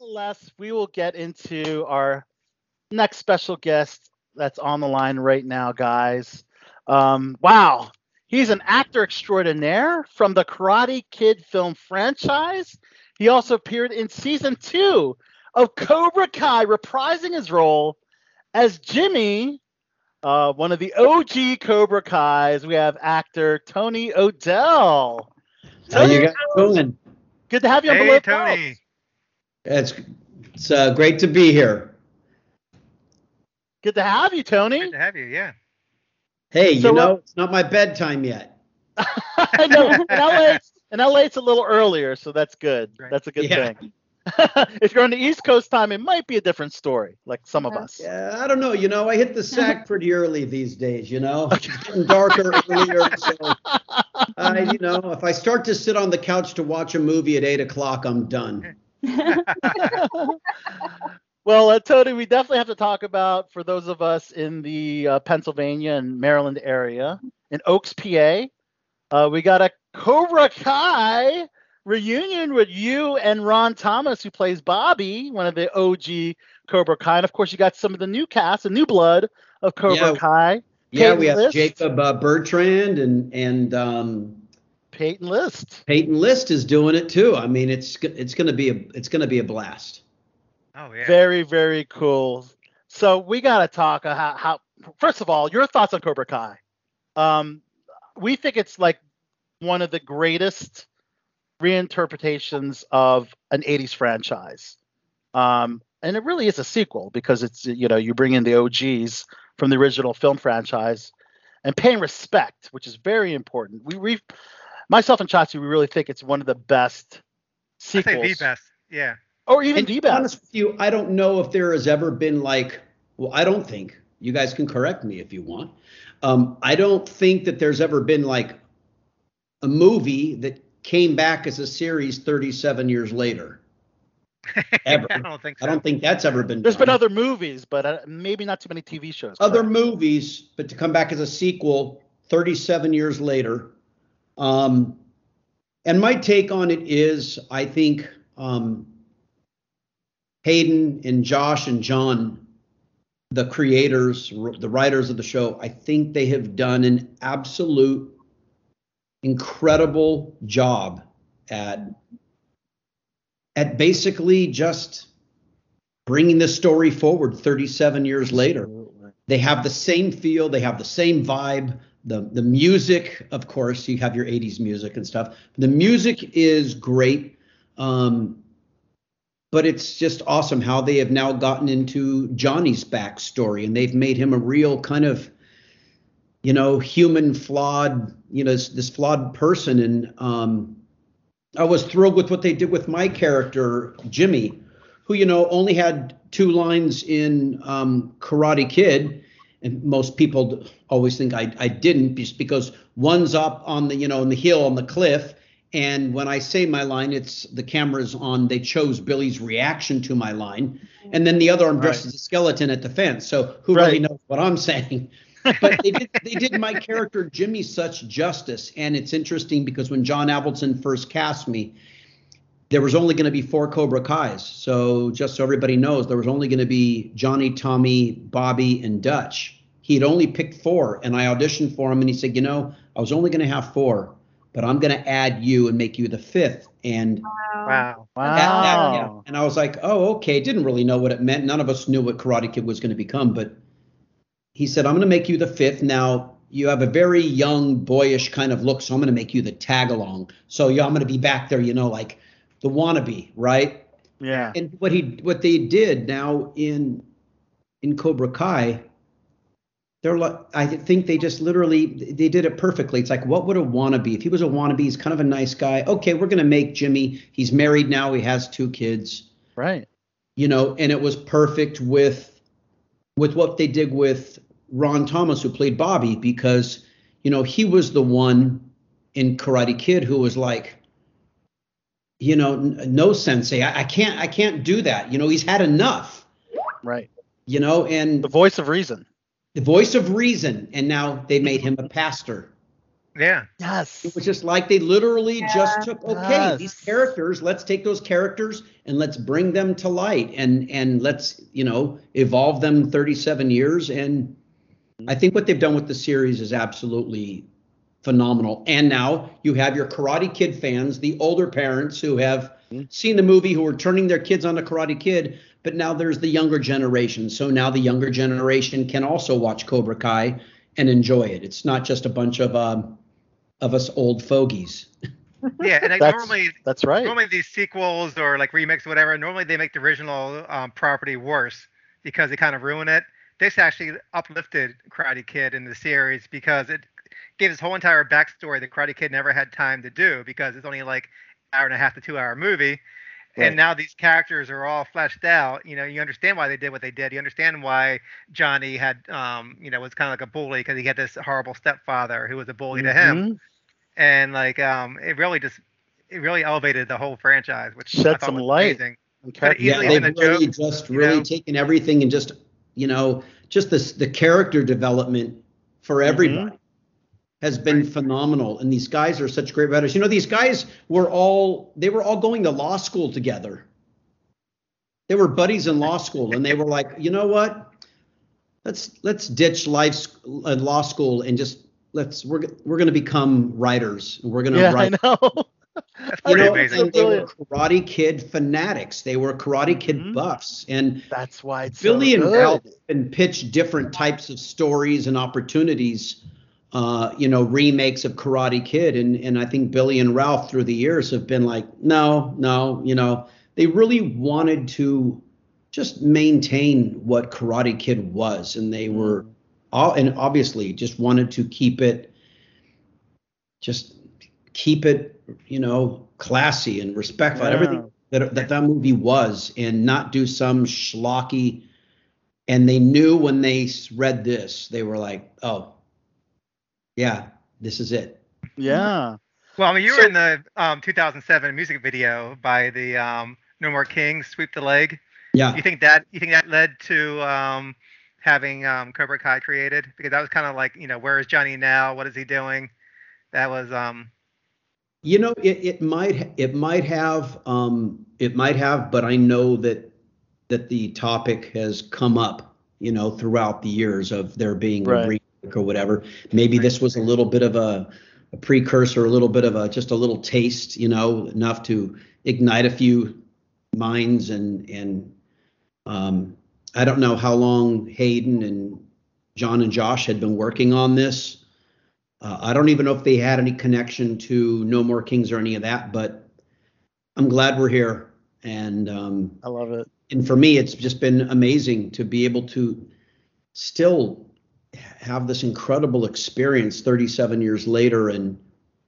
Nonetheless, we will get into our next special guest that's on the line right now, guys. Wow. He's an actor extraordinaire from the Karate Kid film franchise. He also appeared in season 2 of Cobra Kai, reprising his role as Jimmy, one of the OG Cobra Kais. We have actor Tony O'Dell. How you guys doing? Good to have you on Below the Belt. Hey, Tony. It's great to be here. Good to have you, Tony. Good to have you, yeah. Hey, so, you know, it's not my bedtime yet. I know. In LA, it's a little earlier, so that's good. Right. That's a good thing. If you're on the East Coast time, it might be a different story, like some of us. Yeah, I don't know. You know, I hit the sack pretty early these days, you know. It's getting darker earlier. So, you know, if I start to sit on the couch to watch a movie at 8 o'clock, I'm done. Well, Tony, we definitely have to talk about, for those of us in the Pennsylvania and Maryland area, in Oaks, PA, we got a Cobra Kai reunion with you and Ron Thomas, who plays Bobby, one of the OG Cobra Kai. And, of course, you got some of the new cast, the new blood of Cobra Kai. Yeah, we have Jacob Bertrand and Peyton List. Peyton List is doing it too. I mean, it's gonna be a blast. Oh yeah. Very, very cool. So we gotta talk about how. First of all, your thoughts on Cobra Kai. We think it's like one of the greatest reinterpretations of an 80s franchise, and it really is a sequel because it's, you know, you bring in the OGs from the original film franchise and paying respect, which is very important. We've myself and Chachi, we really think it's one of the best sequels. I think the best, yeah. Or even the best. To be honest with you, I don't know if there has ever been like, well, I don't think, you guys can correct me if you want. I don't think that there's ever been like a movie that came back as a series 37 years later. Ever. I don't think so. I don't think that's ever been done. There's been other movies, but maybe not too many TV shows. Other movies, but to come back as a sequel 37 years later. And my take on it is, I think Hayden and Josh and John, the creators, the writers of the show, I think they have done an absolute incredible job at basically just bringing the story forward 37 years later. They have the same feel. They have the same vibe. The music, of course, you have your 80s music and stuff. The music is great, but it's just awesome how they have now gotten into Johnny's backstory, and they've made him a real kind of, you know, human flawed, you know, this flawed person. And I was thrilled with what they did with my character, Jimmy, who, you know, only had 2 lines in Karate Kid. And most people always think I didn't, just because one's up on the, you know, on the hill, on the cliff. And when I say my line, it's the camera's on. They chose Billy's reaction to my line. And then the other arm dressed as a skeleton at the fence. So who really knows what I'm saying? But they did my character Jimmy such justice. And it's interesting because when John Appleton first cast me, there was only going to be 4 Cobra Kais. So just so everybody knows, there was only going to be Johnny, Tommy, Bobby, and Dutch. He'd only picked 4, and I auditioned for him, and he said, you know, I was only going to have 4, but I'm going to add you and make you the 5th. And wow. And I was like, oh, okay. Didn't really know what it meant. None of us knew what Karate Kid was going to become, but he said, I'm going to make you the 5th. Now, you have a very young, boyish kind of look, so I'm going to make you the tag-along. So yeah, I'm going to be back there, you know, like the wannabe, right? Yeah. And what they did now in Cobra Kai, they're like, I think they just literally, they did it perfectly. It's like, what would a wannabe, if he was a wannabe, he's kind of a nice guy. Okay, we're going to make Jimmy. He's married now. He has 2 kids. Right. You know, and it was perfect with what they did with Ron Thomas, who played Bobby, because, you know, he was the one in Karate Kid who was like, you know, no sensei, I can't do that. You know, he's had enough. Right. You know, and the voice of reason. And now they made him a pastor. Yeah. Yes. It was just like they literally just took, these characters, let's take those characters and let's bring them to light and let's, you know, evolve them 37 years. And I think what they've done with the series is absolutely phenomenal. And now you have your Karate Kid fans, the older parents who have seen the movie, who are turning their kids on to Karate Kid, but now there's the younger generation. So now the younger generation can also watch Cobra Kai and enjoy it. It's not just a bunch of us old fogies. Yeah, and that's right. Normally these sequels or like remakes or whatever, normally they make the original property worse because they kind of ruin it. This actually uplifted Karate Kid in the series because it gave this whole entire backstory that Karate Kid never had time to do because it's only like an hour and a half to 2 hour movie. Right. And now these characters are all fleshed out. You know, you understand why they did what they did. You understand why Johnny had, you know, was kind of like a bully because he had this horrible stepfather who was a bully to him. And like, it really elevated the whole franchise, which shed some light. Okay. Yeah, they've really taken everything and just, you know, just this, the character development for everybody has been phenomenal. And these guys are such great writers. You know, these guys were all going to law school together. They were buddies in law school and they were like, you know what, let's ditch law school and just we're going to become writers. And we're going to write. I know. That's pretty amazing. They were Karate Kid fanatics. They were Karate Kid buffs, and that's why it's Billy so good. And Val pitched different types of stories and opportunities. You know, remakes of Karate Kid. And I think Billy and Ralph through the years have been like, no, you know, they really wanted to just maintain what Karate Kid was. And they were all, and obviously just wanted to keep it, you know, classy and respectful. Yeah. Everything that movie was, and not do some schlocky. And they knew when they read this, they were like, oh, yeah, this is it. Yeah. Well, I mean, you were in the 2007 music video by the No More Kings, Sweep the Leg. Yeah. You think that led to having Cobra Kai created? Because that was kind of like, you know, where is Johnny now? What is he doing? That was. You know, it might have, but I know that the topic has come up, you know, throughout the years of there being or whatever. Maybe this was a little bit of a precursor, just a little taste, you know, enough to ignite a few minds. And I don't know how long Hayden and John and Josh had been working on this. I don't even know if they had any connection to No More Kings or any of that, but I'm glad we're here. And I love it. And for me, it's just been amazing to be able to still have this incredible experience 37 years later. And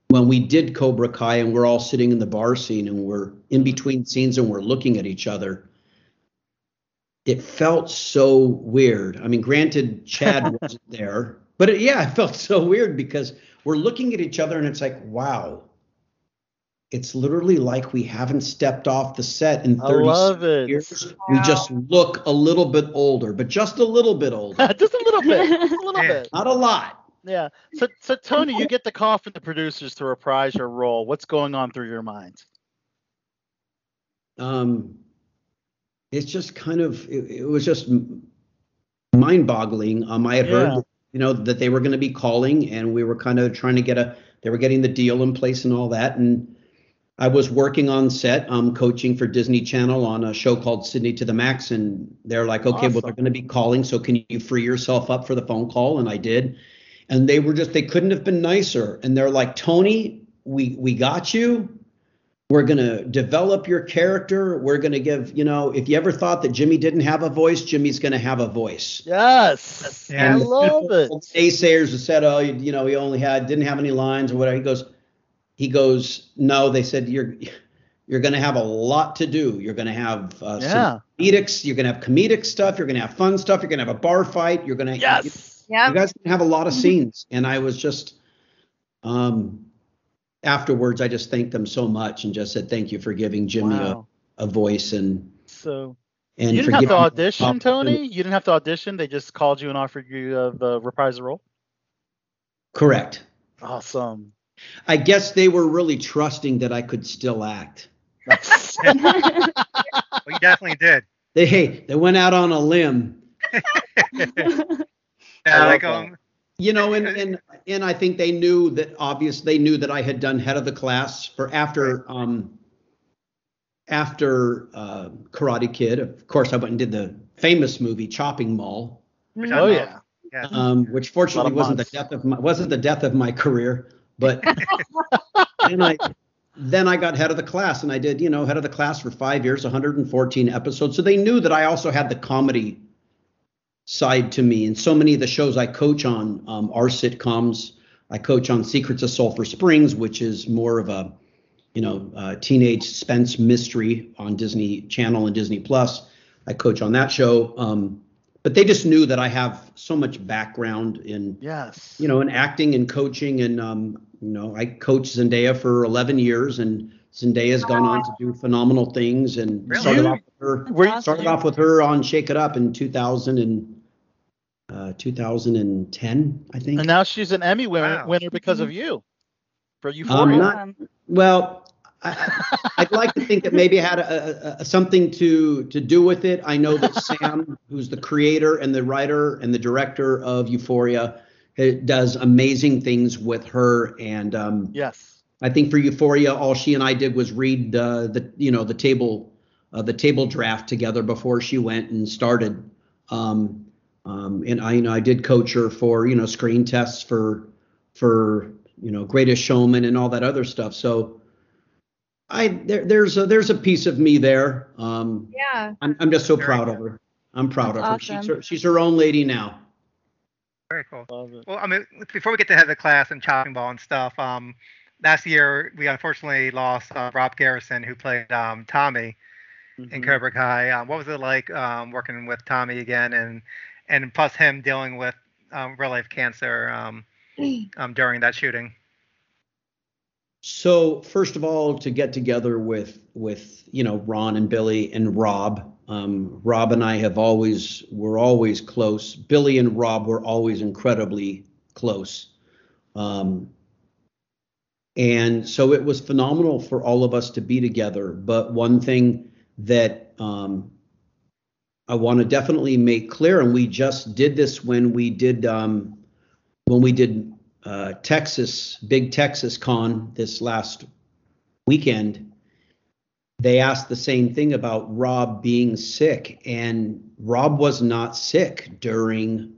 when we did Cobra Kai and we're all sitting in the bar scene and we're in between scenes and we're looking at each other, it felt so weird. I mean, granted, Chad wasn't there, but it felt so weird because we're looking at each other and it's like, wow, it's literally like we haven't stepped off the set in 37 years. Wow. We just look a little bit older, but just a little bit older. just a little bit. Not a lot. Yeah. So Tony, you get the call from the producers to reprise your role. What's going on through your mind? It's just kind of, it was just mind-boggling. I had heard, you know, that they were going to be calling, and we were kind of trying to they were getting the deal in place and all that, and I was working on set, coaching for Disney Channel on a show called Sydney to the Max, and they're like, okay, awesome. Well, they're going to be calling, so can you free yourself up for the phone call? And I did, and they were they couldn't have been nicer, and they're like, Tony, we got you. We're going to develop your character. We're going to give, you know, if you ever thought that Jimmy didn't have a voice, Jimmy's going to have a voice. Yes. Yeah, I love it. Naysayers have said, oh, you know, he only didn't have any lines or whatever. He goes, no, they said, you're going to have a lot to do. You're going to have some comedics. You're going to have comedic stuff. You're going to have fun stuff. You're going to have a bar fight. You're going to you guys have a lot of scenes. And I was just afterwards, I just thanked them so much and just said, thank you for giving Jimmy a voice. And so you didn't have to audition, Tony? You didn't have to audition. They just called you and offered you the reprise role? Correct. Awesome. I guess they were really trusting that I could still act. Well, you definitely did. They went out on a limb. You know, and I think they knew that. Obviously, they knew that I had done Head of the Class for after Karate Kid. Of course, I went and did the famous movie Chopping Mall. Oh yeah. Yeah. Which fortunately wasn't the death of my career, but then I got Head of the Class, and I did, you know, Head of the Class for 5 years, 114 episodes. So they knew that I also had the comedy side to me. And so many of the shows I coach on are sitcoms. I coach on Secrets of Sulphur Springs, which is more of a, you know, teenage suspense mystery on Disney Channel and Disney Plus. I coach on that show. But they just knew that I have so much background in, you know, in acting and coaching. And, you know, I coached Zendaya for 11 years, and Zendaya's gone on to do phenomenal things. And started off with her on Shake It Up in 2010, I think. And now she's an Emmy winner because of you. For Euphoria. I'd like to think that maybe it had something to do with it. I know that Sam, who's the creator and the writer and the director of Euphoria, does amazing things with her. And I think for Euphoria, all she and I did was read the table draft together before she went and started. And I did coach her for screen tests for Greatest Showman and all that other stuff. So. There's a piece of me there. I'm just so proud of her. I'm proud of her. Awesome. She's her own lady now. Very cool. Well, I mean, before we get to Head of the Class and Chopping Ball and stuff, last year we unfortunately lost Rob Garrison, who played Tommy in Cobra Kai. What was it like working with Tommy again, and plus him dealing with real life cancer during that shooting? So first of all, to get together with Ron and Billy and Rob. Rob and I were always close. Billy and Rob were always incredibly close. And so it was phenomenal for all of us to be together. But one thing that I want to definitely make clear, and we just did this when we did Big Texas Con this last weekend, they asked the same thing about Rob being sick, and Rob was not sick during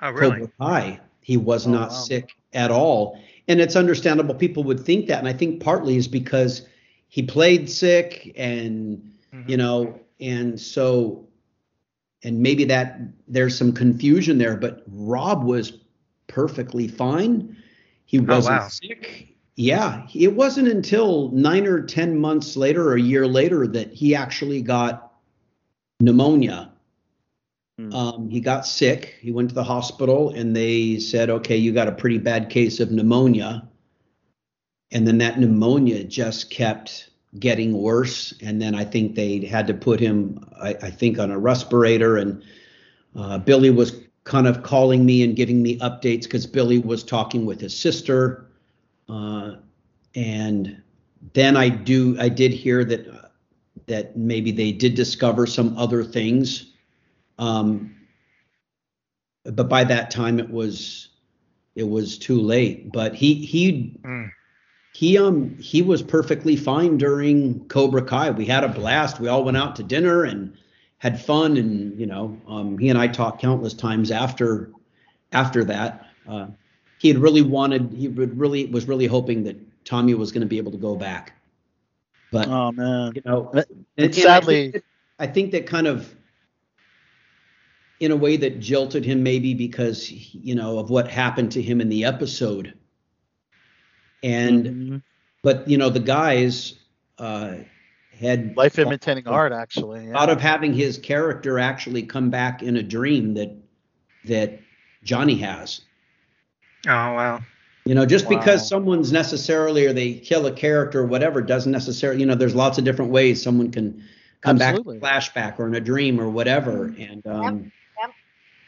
Cobra Kai. He was not sick at all. And it's understandable people would think that, and I think partly is because he played sick, and and maybe that there's some confusion there, but Rob was perfectly fine. He wasn't sick. Yeah, it wasn't until 9 or 10 months later or a year later that he actually got pneumonia. He got sick. He went to the hospital, and they said, okay, you got a pretty bad case of pneumonia. And then that pneumonia just kept getting worse. And then I think they had to put him, I think, on a respirator. And Billy was kind of calling me and giving me updates because Billy was talking with his sister. And then I did hear that maybe they did discover some other things. But by that time it was too late, but he was perfectly fine during Cobra Kai. We had a blast. We all went out to dinner and had fun, and he and I talked countless times after that. He was really hoping that Tommy was going to be able to go back, but sadly, I think that kind of in a way that jilted him, maybe because of what happened to him in the episode, and but the guys. Had life imitating art, actually. Yeah. Out of having his character actually come back in a dream that Johnny has. Oh, wow. Because someone's necessarily, or they kill a character or whatever, doesn't necessarily, there's lots of different ways someone can come back in a flashback or in a dream or whatever. And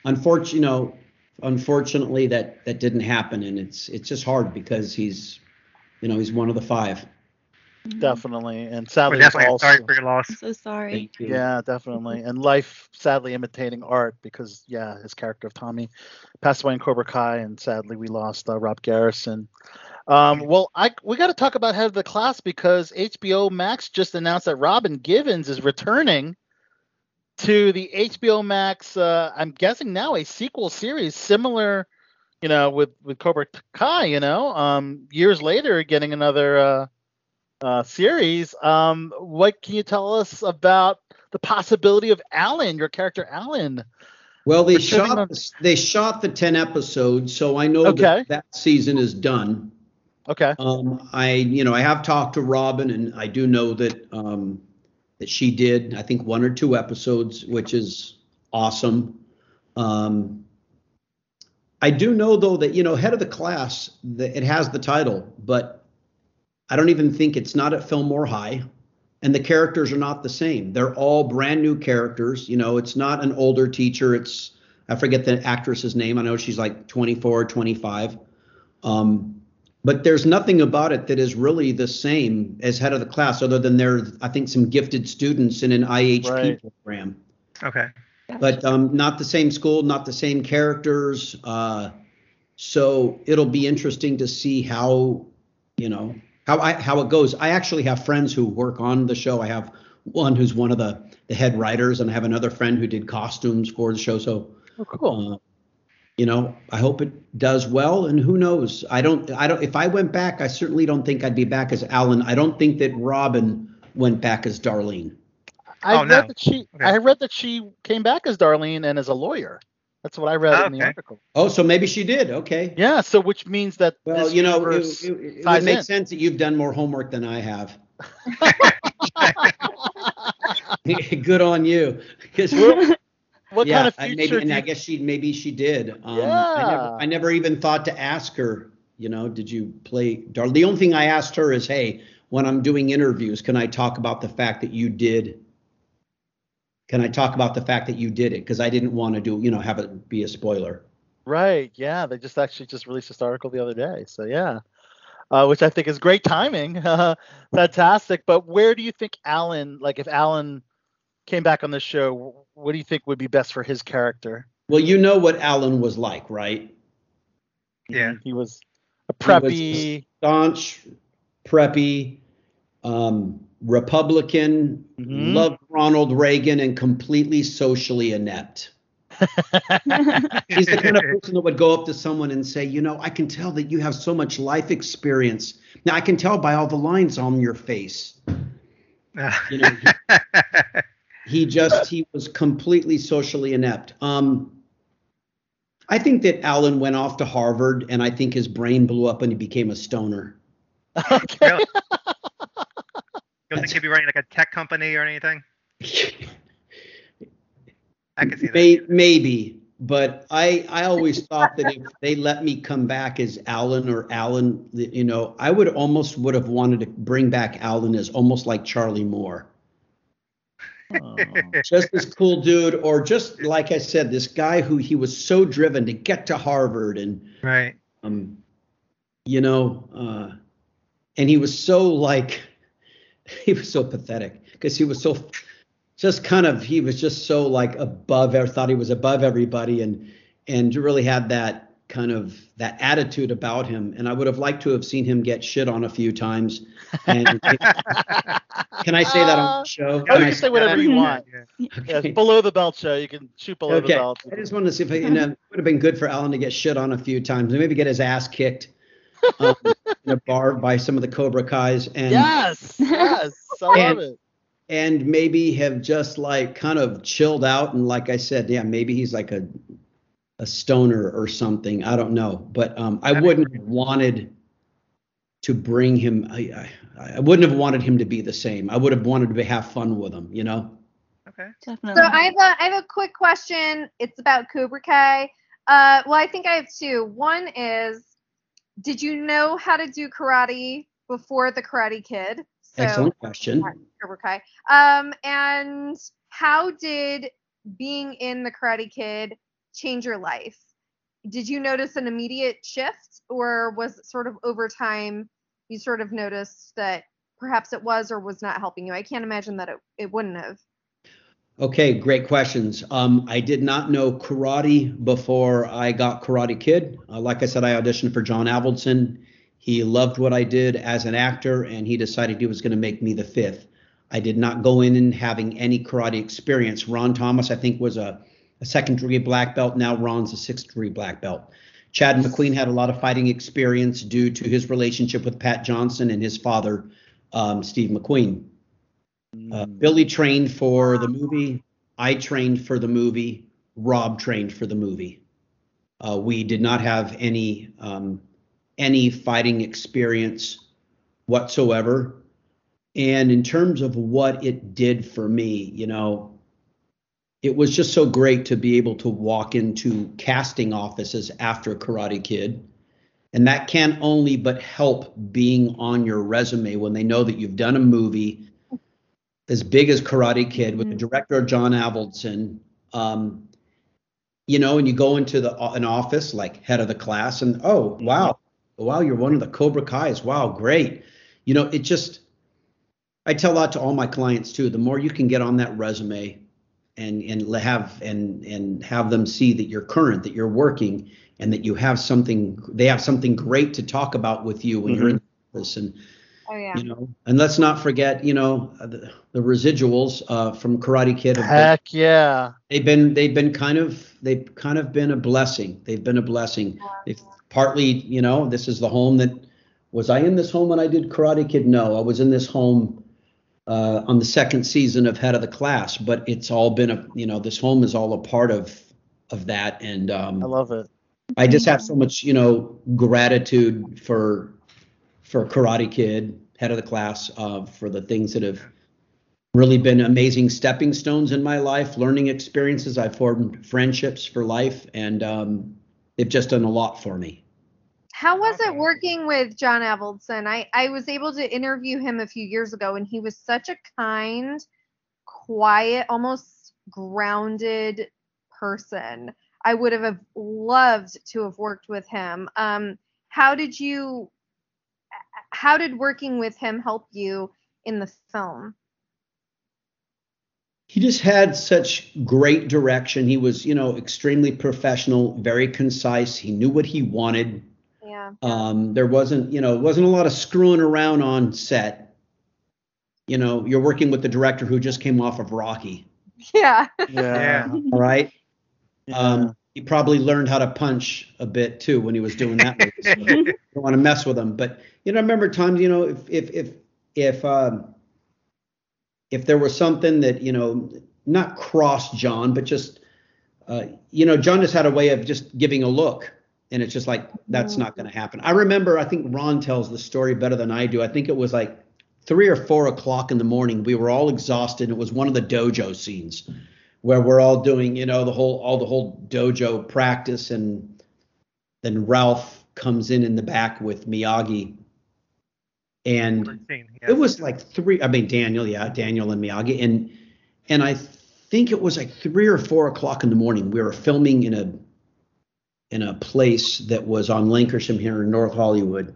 unfortunately, unfortunately, that didn't happen, and it's just hard because he's, you know, he's one of the five. Definitely, and sadly, I'm sorry for your loss. I'm so sorry. Yeah, definitely, and life sadly imitating art because his character of Tommy passed away in Cobra Kai, and sadly we lost Rob Garrison. We got to talk about Head of the Class because HBO Max just announced that Robin Givens is returning to the HBO Max, I'm guessing now a sequel series similar, you know, with Cobra Kai, you know, years later getting another series. What can you tell us about the possibility of Alan, your character Alan? Well, they shot the 10 episodes, so I know that season is done. Okay. I have talked to Robin, and I do know that she did, I think, one or two episodes, which is awesome. I do know, though, that, you know, Head of the Class, it has the title, but I don't even think it's not at Fillmore High, and the characters are not the same. They're all brand new characters. You know, it's not an older teacher. It's, I forget the actress's name. I know she's like 24 or 25. But there's nothing about it that is really the same as Head of the Class, other than there are, I think, some gifted students in an IHP program. Okay. But not the same school, not the same characters. So it'll be interesting to see how it goes. I actually have friends who work on the show. I have one who's one of the head writers, and I have another friend who did costumes for the show. So. Oh, cool. You know, I hope it does well, and who knows? If I went back, I certainly don't think I'd be back as Alan. I don't think that Robin went back as Darlene. I read that she came back as Darlene and as a lawyer. That's what I read in the article. Oh, so maybe she did. Okay. Yeah. So which means that. Well, you know, it would make sense that you've done more homework than I have. Good on you. What kind of future? I guess she did. I never even thought to ask her, you know, did you play Darlene? The only thing I asked her is, hey, when I'm doing interviews, can I talk about the fact that you did it? Because I didn't want to have it be a spoiler. Right. Yeah. They just released this article the other day. So, yeah. Which I think is great timing. Fantastic. But where do you think Alan, like if Alan came back on the show, what do you think would be best for his character? Well, you know what Alan was like, right? Yeah. He was a preppy. He was staunch, preppy, Republican, loved Ronald Reagan, and completely socially inept. He's the kind of person that would go up to someone and say, you know, I can tell that you have so much life experience. Now, I can tell by all the lines on your face. You know, He was completely socially inept. I think that Alan went off to Harvard, and I think his brain blew up and he became a stoner. Okay. Really? You don't think he'd be running like a tech company or anything? I could see that. Maybe, but I always thought that if they let me come back as Alan or Alan, you know, I would have wanted to bring back Alan as almost like Charlie Moore. Just this cool dude, or just like I said, this guy who he was so driven to get to Harvard, and right, and he was so pathetic because he was so just kind of he was just so like above. I thought he was above everybody, and really had that kind of that attitude about him. And I would have liked to have seen him get shit on a few times. And can I say that on the show? Can you say whatever you want. Yeah. Okay. Yes, Below the Belt Show. You can shoot Below the Belt. I just wanted to see if it would have been good for Alan to get shit on a few times and maybe get his ass kicked in a bar by some of the Cobra Kais. And, yes, I love it. And maybe have just like kind of chilled out. And like I said, yeah, maybe he's like a stoner or something. I don't know, but I wouldn't have wanted him to be the same. I would have wanted to have fun with him, you know? Okay. Definitely. So I have a quick question. It's about Cobra Kai. Well, I think I have two. One is, did you know how to do karate before the Karate Kid? So, excellent question. Cobra Kai. And how did being in the Karate Kid change your life? Did you notice an immediate shift, or was it sort of over time you sort of noticed that perhaps it was or was not helping you? I can't imagine that it wouldn't have. Okay, great questions. I did not know karate before I got Karate Kid. Like I said, I auditioned for John Avildsen. He loved what I did as an actor, and he decided he was going to make me the fifth. I did not go in having any karate experience. Ron Thomas, I think, was a second-degree black belt. Now Ron's a sixth-degree black belt. Chad McQueen had a lot of fighting experience due to his relationship with Pat Johnson and his father, Steve McQueen. Billy trained for the movie. I trained for the movie. Rob trained for the movie. We did not have any fighting experience whatsoever. And in terms of what it did for me, you know, it was just so great to be able to walk into casting offices after Karate Kid. And that can only but help being on your resume when they know that you've done a movie as big as Karate Kid with the director John Avildsen, you know, and you go into an office like Head of the Class, and oh wow, you're one of the Cobra Kai's. Wow, great. You know, it just, I tell that to all my clients too. The more you can get on that resume, and have them see that you're current, that you're working, and that you have something. They have something great to talk about with you when you're in the office. And you know, and let's not forget, you know, the residuals from Karate Kid. Heck yeah. They've kind of been a blessing. They've been a blessing. They've partly, you know, this is the home that, was I in this home when I did Karate Kid? No, I was in this home on the second season of Head of the Class, but it's all been a, you know, this home is all a part of that. And I love it. I just have so much, you know, gratitude for Karate Kid, Head of the Class, for the things that have really been amazing stepping stones in my life, learning experiences. I've formed friendships for life, and they've just done a lot for me. How was it working with John Avildsen? I was able to interview him a few years ago, and he was such a kind, quiet, almost grounded person. I would have loved to have worked with him. How did working with him help you in the film? He just had such great direction. He was, you know, extremely professional, very concise. He knew what he wanted. Yeah. There wasn't, you know, a lot of screwing around on set. You know, you're working with the director who just came off of Rocky. Yeah. Yeah. All right. Yeah. He probably learned how to punch a bit too when he was doing that. So you don't want to mess with him, but you know, I remember times. You know, if there was something that, you know, not cross John, but just you know, John just had a way of just giving a look, and it's just like that's not going to happen. I remember, I think Ron tells the story better than I do. I think it was like 3 or 4 o'clock in the morning. We were all exhausted. It was one of the dojo scenes, where we're all doing, you know, the whole dojo practice, and then Ralph comes in the back with Miyagi, and it was like Daniel and Miyagi, and I think it was like 3 or 4 o'clock in the morning. We were filming in a place that was on Lankershim here in North Hollywood.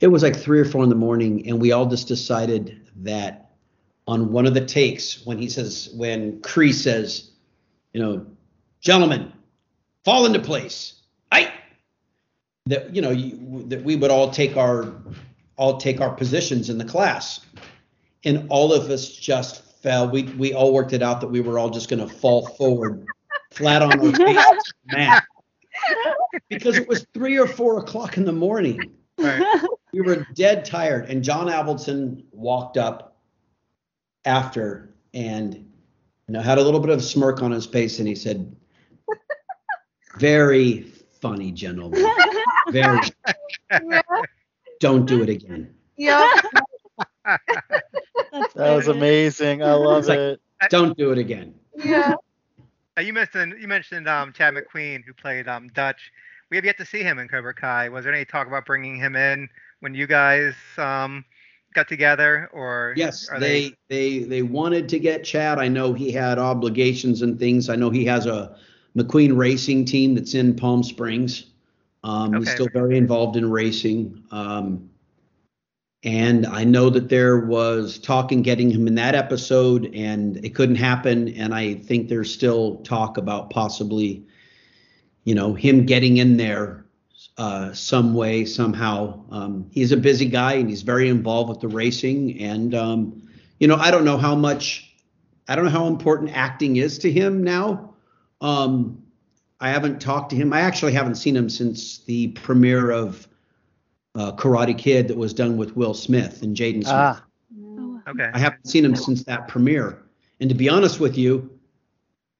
It was like 3 or 4 in the morning, and we all just decided that on one of the takes, when Cree says, you know, gentlemen, fall into place, that, you know, that we would all take our positions in the class, and all of us just fell. We all worked it out that we were all just going to fall forward, flat on our faces, man, because it was 3 or 4 o'clock in the morning. Right. We were dead tired, and John Avildsen walked up after, and, you know, had a little bit of a smirk on his face, and he said, "Very funny, gentlemen. Very. Yeah. Don't do it again." Yeah. That was amazing. I love it. Like, don't do it again. Yeah. You mentioned Chad McQueen, who played Dutch. We have yet to see him in Cobra Kai. Was there any talk about bringing him in when you guys got together? Or yes, they wanted to get Chad. I know he had obligations and things. I know he has a McQueen racing team that's in Palm Springs. Is still very involved in racing. And I know that there was talk in getting him in that episode, and it couldn't happen. And I think there's still talk about possibly, you know, him getting in there some way, somehow. He's a busy guy, and he's very involved with the racing. And, you know, I don't know how much, I don't know how important acting is to him now. I haven't talked to him. I actually haven't seen him since the premiere of Karate Kid that was done with Will Smith and Jaden Smith. Okay. I haven't seen him since that premiere. And to be honest with you,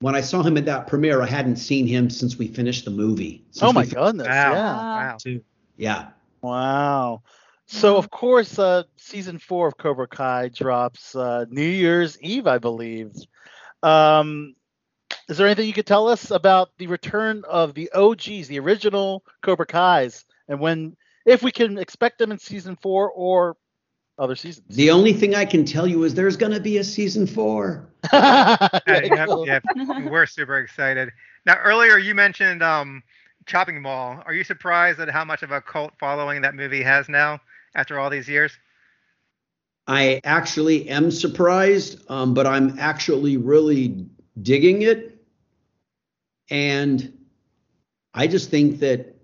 when I saw him at that premiere, I hadn't seen him since we finished the movie. Oh, my goodness. Wow. Yeah. Wow. Yeah. Wow. So, of course, season 4 of Cobra Kai drops New Year's Eve, I believe. Is there anything you could tell us about the return of the OGs, the original Cobra Kais, and when, if we can expect them in season 4 or other seasons? The only thing I can tell you is there's going to be a season 4. Yeah, we're super excited. Now, earlier you mentioned Chopping Mall. Are you surprised at how much of a cult following that movie has now after all these years? I actually am surprised, but I'm actually really digging it. And I just think that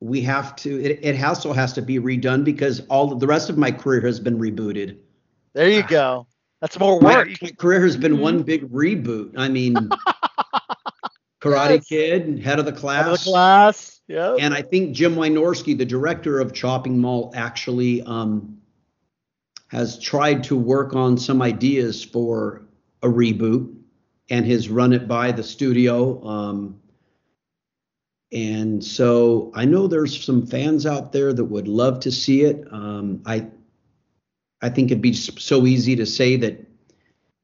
we have to, it also has to be redone because all of the rest of my career has been rebooted. There you go. That's more work. My career has been one big reboot. I mean, Karate Kid and Head of the Class. Head of the Class. Yeah. And I think Jim Wynorski, the director of Chopping Mall, actually has tried to work on some ideas for a reboot and has run it by the studio. And so I know there's some fans out there that would love to see it. I think it'd be so easy to say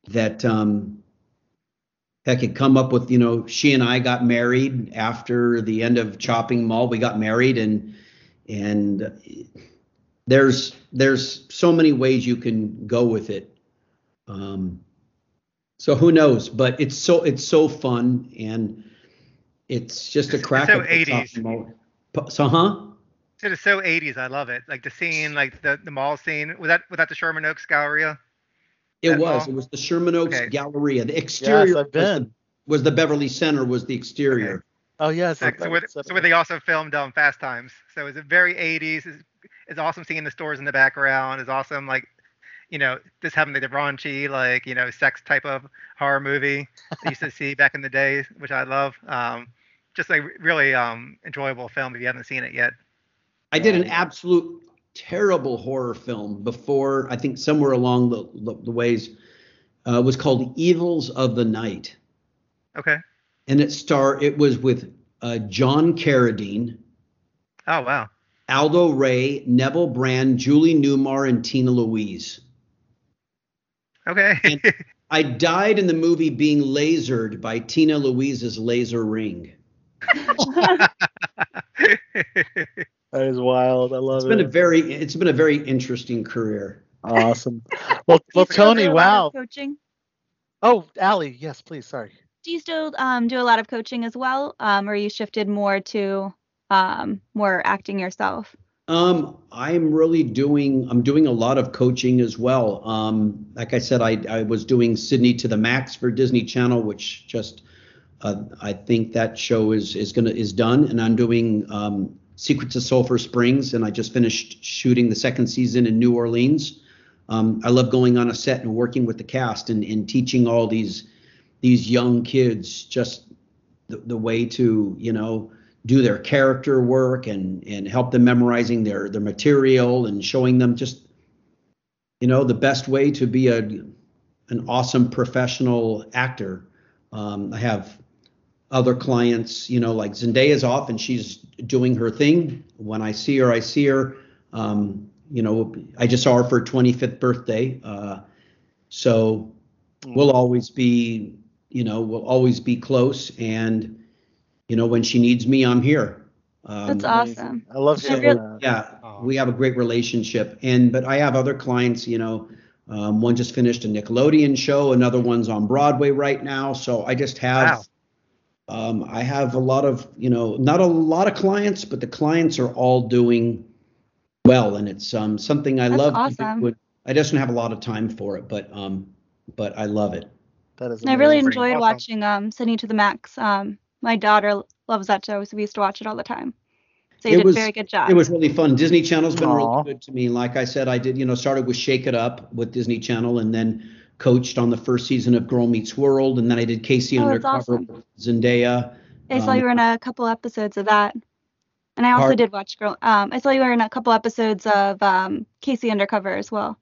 that could come up with, you know, she and I got married after the end of Chopping Mall. We got married, and there's so many ways you can go with it. So who knows? But it's so fun, and it's just a crack. It's so 80s. It's so 80s. I love it. Like the scene, like the mall scene. Was that the Sherman Oaks Galleria? It was. Mall? It was the Sherman Oaks Galleria. The exterior was the Beverly Center. Was the exterior? Okay. Oh yes. Yeah, so where they also filmed Fast Times. So it's very 80s. It's awesome seeing the stores in the background. It's awesome, like, you know, just having the raunchy, like, you know, sex type of horror movie I used to see back in the day, which I love. Just a really enjoyable film if you haven't seen it yet. I did an absolute terrible horror film before, I think somewhere along the ways. It was called Evils of the Night. Okay. And it was with John Carradine. Oh, wow. Aldo Ray, Neville Brand, Julie Newmar, and Tina Louise. Okay. And I died in the movie being lasered by Tina Louise's laser ring. That is wild. I love it. It's been a very interesting career. Awesome. Well, Tony, wow. Coaching? Oh, Allie, yes, please. Sorry. Do you still do a lot of coaching as well, or you shifted more to more acting yourself? I'm doing a lot of coaching as well. Like I said, I was doing Sydney to the Max for Disney Channel, which just. I think that show is done, and I'm doing Secrets of Sulphur Springs, and I just finished shooting the second season in New Orleans. I love going on a set and working with the cast and teaching all these young kids just the way to, you know, do their character work and help them memorizing their material and showing them just, you know, the best way to be an awesome professional actor. I have other clients, you know, like Zendaya's off and she's doing her thing. When I see her, you know, I just saw her for her 25th birthday. So we'll always be close. And, you know, when she needs me, I'm here. That's awesome. I love seeing that. Yeah. Oh. We have a great relationship. But I have other clients, you know. One just finished a Nickelodeon show. Another one's on Broadway right now. So I just have I have a lot of, not a lot of clients, but the clients are all doing well. And it's something I love. Awesome. I just don't have a lot of time for it, but I love it. That is amazing. I really enjoyed watching Sydney to the Max. My daughter loves that show, so we used to watch it all the time. So you did a very good job. It was really fun. Disney Channel's been really good to me. Like I said, I did, started with Shake It Up with Disney Channel, and then coached on the first season of Girl Meets World, and then I did Casey Undercover, awesome. Zendaya. I saw you were in a couple episodes of that, and I also did watch Girl. I saw you were in a couple episodes of Casey Undercover as well.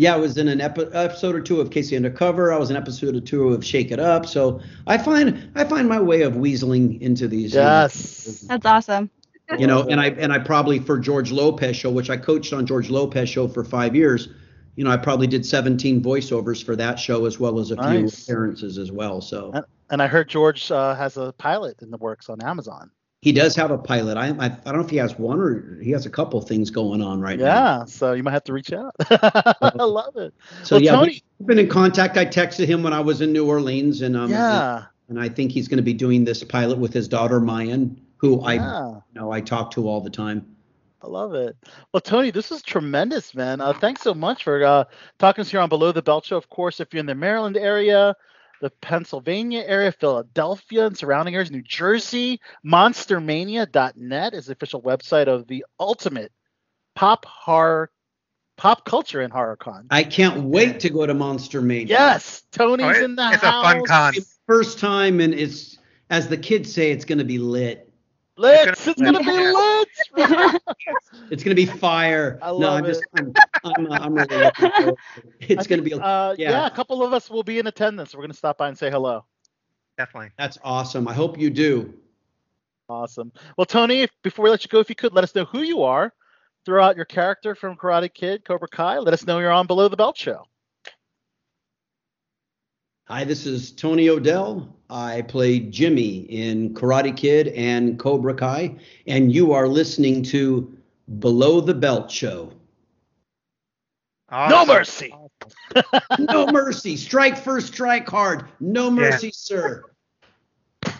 Yeah, I was in an episode or two of Casey Undercover. I was in an episode or two of Shake It Up. So I find my way of weaseling into these. Yes, that's awesome. And I probably for George Lopez Show, which I coached on George Lopez Show for 5 years. I probably did 17 voiceovers for that show, as well as a few appearances as well. So, and I heard George has a pilot in the works on Amazon. He does have a pilot. I don't know if he has one or he has a couple things going on right now. Yeah, so you might have to reach out. I love it. So Tony, we've been in contact. I texted him when I was in New Orleans, and I think he's going to be doing this pilot with his daughter Mayan, who I talk to all the time. I love it. Well, Tony, this is tremendous, man. Thanks so much for talking to us here on Below the Belt Show. Of course, if you're in the Maryland area, the Pennsylvania area, Philadelphia and surrounding areas, New Jersey, Monstermania.net is the official website of the ultimate pop culture and horror con. I can't wait to go to Monstermania. Yes, Tony's in the house. It's a fun con. First time, and it's, as the kids say, it's going to be lit. It's gonna be lit. It's gonna be fire. I love it. I'm really looking forward to it. It's gonna be. A couple of us will be in attendance. We're gonna stop by and say hello. Definitely. That's awesome. I hope you do. Awesome. Well, Tony, before we let you go, if you could let us know who you are, throw out your character from Karate Kid, Cobra Kai. Let us know you're on Below the Belt Show. Hi, this is Tony O'Dell. I played Jimmy in Karate Kid and Cobra Kai, and you are listening to Below the Belt Show. Awesome. No mercy. No mercy. Strike first, strike hard. No mercy, sir.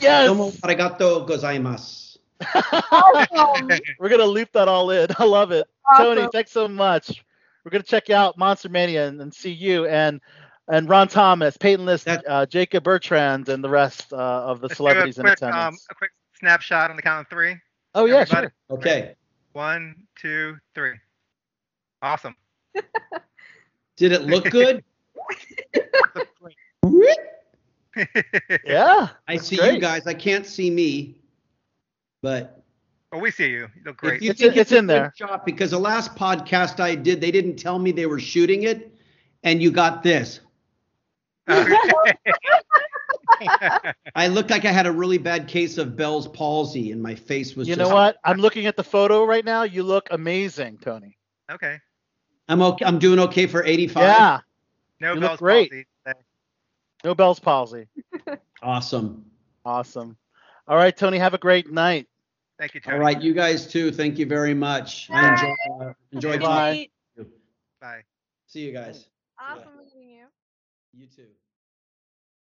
Yes. Domo arigato gozaimasu. We're going to loop that all in. I love it. Awesome. Tony, thanks so much. We're going to check out Monstermania and see you. And Ron Thomas, Peyton List, Jacob Bertrand, and the rest of the celebrities in attendance. A quick snapshot on the count of three. Oh, yeah, everybody. Sure. Okay. 1, 2, 3. Awesome. Did it look good? Yeah. I see you guys. I can't see me, but. Oh, we see you. You look great. It's in there. Shot, because the last podcast I did, they didn't tell me they were shooting it, and you got this. I looked like I had a really bad case of Bell's palsy, and my face was. You know what? I'm looking at the photo right now. You look amazing, Tony. Okay. I'm okay. I'm doing okay for 85. Yeah. You Bell's palsy. No Bell's palsy. Awesome. All right, Tony. Have a great night. Thank you, Tony. All right, you guys too. Thank you very much. Bye. Enjoy. Bye. Bye. See you guys. Awesome meeting you. You too.